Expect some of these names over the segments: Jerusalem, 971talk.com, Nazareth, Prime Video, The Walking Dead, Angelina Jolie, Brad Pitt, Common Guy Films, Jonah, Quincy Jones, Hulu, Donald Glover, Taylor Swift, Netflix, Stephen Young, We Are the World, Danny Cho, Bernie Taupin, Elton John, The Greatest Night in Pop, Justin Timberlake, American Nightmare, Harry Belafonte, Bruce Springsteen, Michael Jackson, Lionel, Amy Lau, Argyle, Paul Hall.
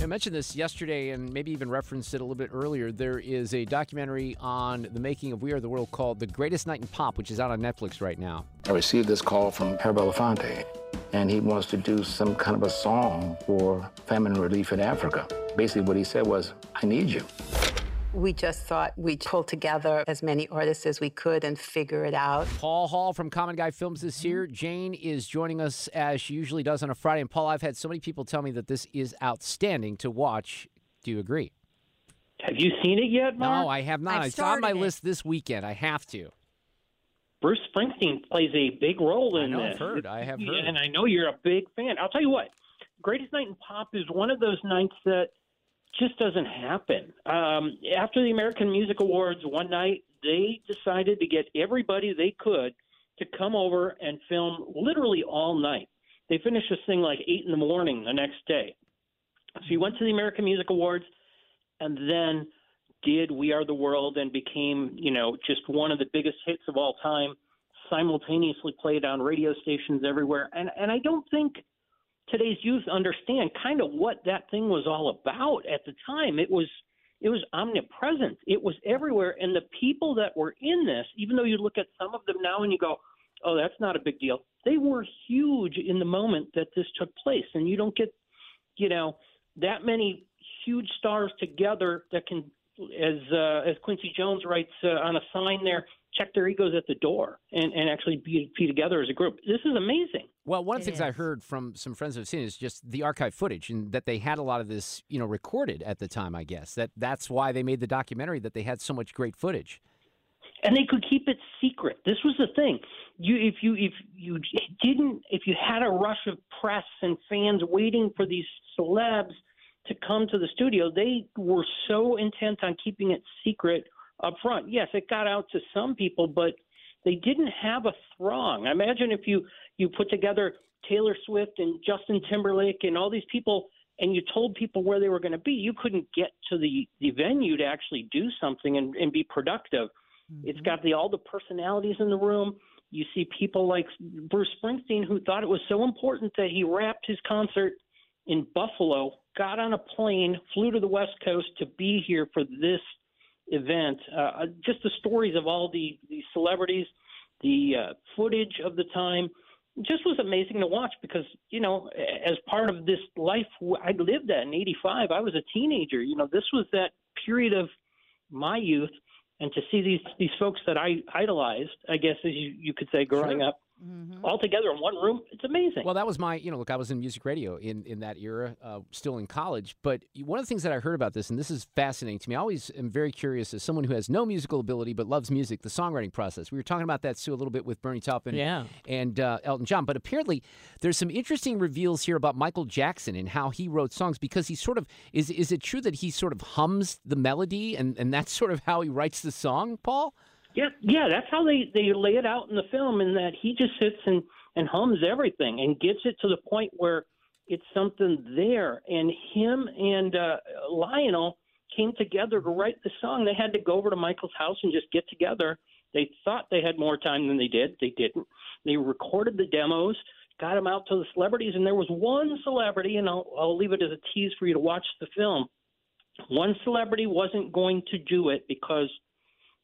I mentioned this yesterday and maybe even referenced it a little bit earlier. There is a documentary on the making of We Are the World called The Greatest Night in Pop, which is out on Netflix right now. I received this call from Harry Belafonte, and he wants to do some kind of a song for famine relief in Africa. Basically what he said was, I need you. We just thought we'd pull together as many artists as we could and figure it out. Paul Hall from Common Guy Films is here. Jane is joining us as she usually does on a Friday. And, Paul, I've had so many people tell me that this is outstanding to watch. Do you agree? Have you seen it yet, Mark? No, I have not. It's on my list this weekend. I have to. Bruce Springsteen plays a big role in this. I have heard. And I know you're a big fan. I'll tell you what. Greatest Night in Pop is one of those nights that just doesn't happen. After the American Music Awards one night, they decided to get everybody they could to come over and film literally all night. They finished this thing like 8 in the morning the next day. So you went to the American Music Awards and then did We Are the World and became, you know, just one of the biggest hits of all time, simultaneously played on radio stations everywhere. And I don't think today's youth understand kind of what that thing was all about at the time. It was omnipresent. It was everywhere. And the people that were in this, even though you look at some of them now and you go, oh, that's not a big deal, they were huge in the moment that this took place. And you don't get, you know, that many huge stars together that can, as Quincy Jones writes on a sign there, check their egos at the door and actually be together as a group. This is amazing. Well, one of the things I heard from some friends who have seen it is just the archive footage and that they had a lot of this, you know, recorded at the time, I guess. That's why they made the documentary, that they had so much great footage. And they could keep it secret. This was the thing. If you had a rush of press and fans waiting for these celebs to come to the studio, they were so intent on keeping it secret up front. Yes, it got out to some people, but they didn't have a throng. I imagine if you put together Taylor Swift and Justin Timberlake and all these people and you told people where they were going to be, you couldn't get to the venue to actually do something and be productive. Mm-hmm. It's got all the personalities in the room. You see people like Bruce Springsteen, who thought it was so important that he wrapped his concert in Buffalo, got on a plane, flew to the West Coast to be here for this event. Just the stories of all the celebrities, the footage of the time, just was amazing to watch because, you know, as part of this life I lived at in 85, I was a teenager. You know, this was that period of my youth, and to see these folks that I idolized, I guess, as you could say, growing up, mm-hmm, all together in one room. It's amazing. Well, that was my, you know, look, I was in music radio in that era, still in college. But one of the things that I heard about this, and this is fascinating to me, I always am very curious as someone who has no musical ability but loves music, the songwriting process. We were talking about that, Sue, a little bit with Bernie Taupin and Elton John. But apparently there's some interesting reveals here about Michael Jackson and how he wrote songs, because he sort of, is it true that he sort of hums the melody and that's sort of how he writes the song, Paul? Yeah, that's how they lay it out in the film, in that he just sits and hums everything and gets it to the point where it's something there. And him and Lionel came together to write the song. They had to go over to Michael's house and just get together. They thought they had more time than they did. They didn't. They recorded the demos, got them out to the celebrities, and there was one celebrity, and I'll leave it as a tease for you to watch the film, One celebrity wasn't going to do it because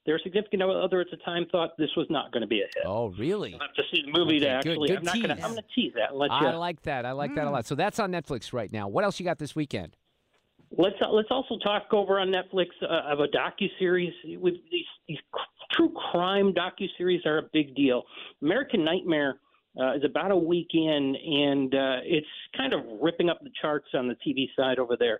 their significant other at the time thought this was not going to be a hit. Oh, really? You'll have to see the movie to actually. Good I'm going to tease that. And let you like that. I like that a lot. So that's on Netflix right now. What else you got this weekend? Let's also talk over on Netflix of a docuseries. These true crime docuseries are a big deal. American Nightmare is about a week in, and it's kind of ripping up the charts on the TV side over there.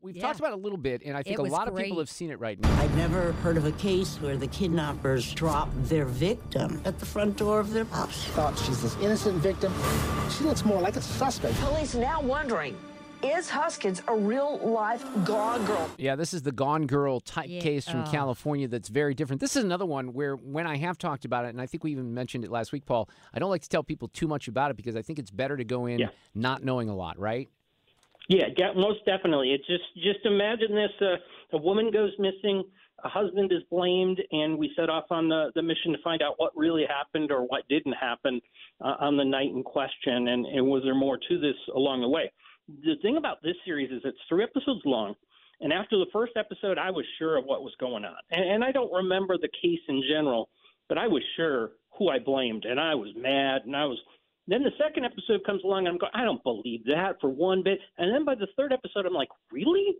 We've talked about it a little bit, and I think a lot of people have seen it right now. I've never heard of a case where the kidnappers drop their victim at the front door of their house. Thought she's this innocent victim. She looks more like a suspect. Police now wondering, is Huskins a real-life Gone Girl? Yeah, this is the Gone Girl type case from California that's very different. This is another one where when I have talked about it, and I think we even mentioned it last week, Paul, I don't like to tell people too much about it because I think it's better to go in not knowing a lot, right? Yeah, most definitely. It's just imagine this. A woman goes missing, a husband is blamed, and we set off on the mission to find out what really happened or what didn't happen on the night in question, and was there more to this along the way. The thing about this series is it's 3 episodes long, and after the first episode, I was sure of what was going on. And I don't remember the case in general, but I was sure who I blamed, and I was mad, and I was – then the second episode comes along, and I'm going, I don't believe that for one bit. And then by the third episode, I'm like, really?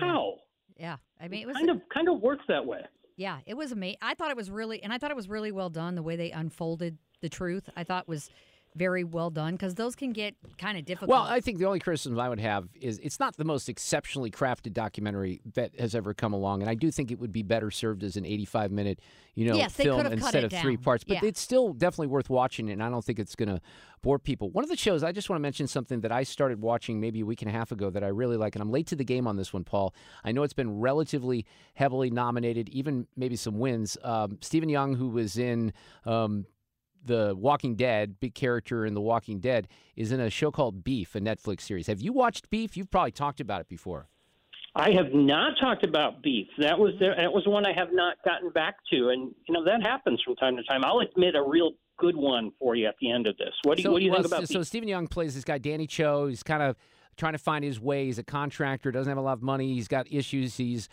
How? Yeah. I mean, it was kind of works that way. Yeah, it was amazing. I thought it was really well done, the way they unfolded the truth. I thought was very well done, because those can get kind of difficult. Well, I think the only criticism I would have is it's not the most exceptionally crafted documentary that has ever come along, and I do think it would be better served as an 85-minute film instead of 3 parts. But it's still definitely worth watching, and I don't think it's going to bore people. One of the shows, I just want to mention something that I started watching maybe a week and a half ago that I really like, and I'm late to the game on this one, Paul. I know it's been relatively heavily nominated, even maybe some wins. Stephen Young, who was in... The Walking Dead, big character in The Walking Dead, is in a show called Beef, a Netflix series. Have you watched Beef? You've probably talked about it before. I have not talked about Beef. That was one I have not gotten back to, and that happens from time to time. I'll admit a real good one for you at the end of this. What do you think about Beef? So Stephen Young plays this guy, Danny Cho. He's kind of trying to find his way. He's a contractor, doesn't have a lot of money. He's got issues. He's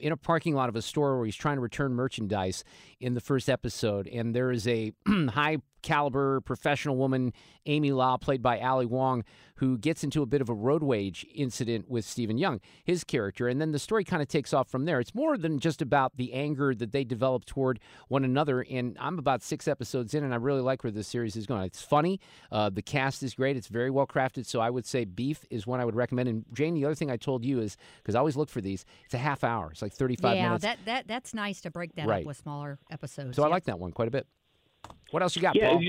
in a parking lot of a store where he's trying to return merchandise in the first episode. And there is a high-caliber professional woman, Amy Lau, played by Ali Wong, who gets into a bit of a road rage incident with Stephen Young, his character. And then the story kind of takes off from there. It's more than just about the anger that they develop toward one another. And I'm about 6 episodes in, and I really like where this series is going. It's funny. The cast is great. It's very well-crafted. So I would say Beef is one I would recommend. And, Jane, the other thing I told you is, because I always look for these, it's a half hour. It's like 35 minutes. Yeah, that's nice to break that up with smaller episodes. So I like that one quite a bit. What else you got, Paul?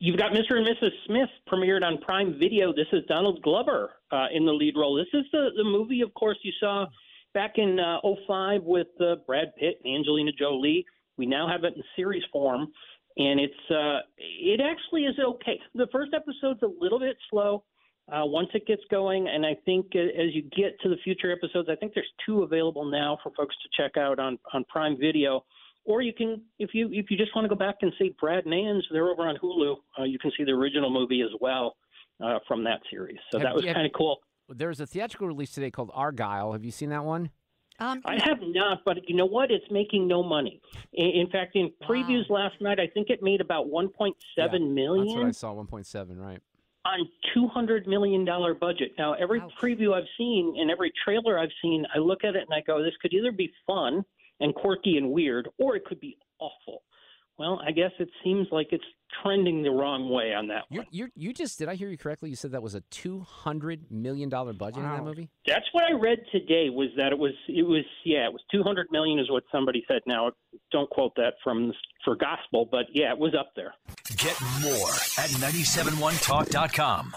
You've got Mr. and Mrs. Smith premiered on Prime Video. This is Donald Glover in the lead role. This is the movie, of course, you saw back in 2005 with Brad Pitt and Angelina Jolie. We now have it in series form, and it actually is okay. The first episode's a little bit slow once it gets going, and I think as you get to the future episodes, I think there's 2 available now for folks to check out on Prime Video. Or you can, if you just want to go back and see Brad and Ange, they're over on Hulu. You can see the original movie as well from that series. So that was kind of cool. There's a theatrical release today called Argyle. Have you seen that one? I have not, but you know what? It's making no money. In fact, in previews last night, I think it made about $1.7 million. That's what I saw, $1.7, right. On $200 million budget. Now, every preview I've seen and every trailer I've seen, I look at it and I go, this could either be fun and quirky and weird, or it could be awful. Well, I guess it seems like it's trending the wrong way on that one. You just, did I hear you correctly? You said that was a $200 million budget on that movie? That's what I read today, was that it was $200 million is what somebody said. Now, don't quote that for gospel, but yeah, it was up there. Get more at 971talk.com.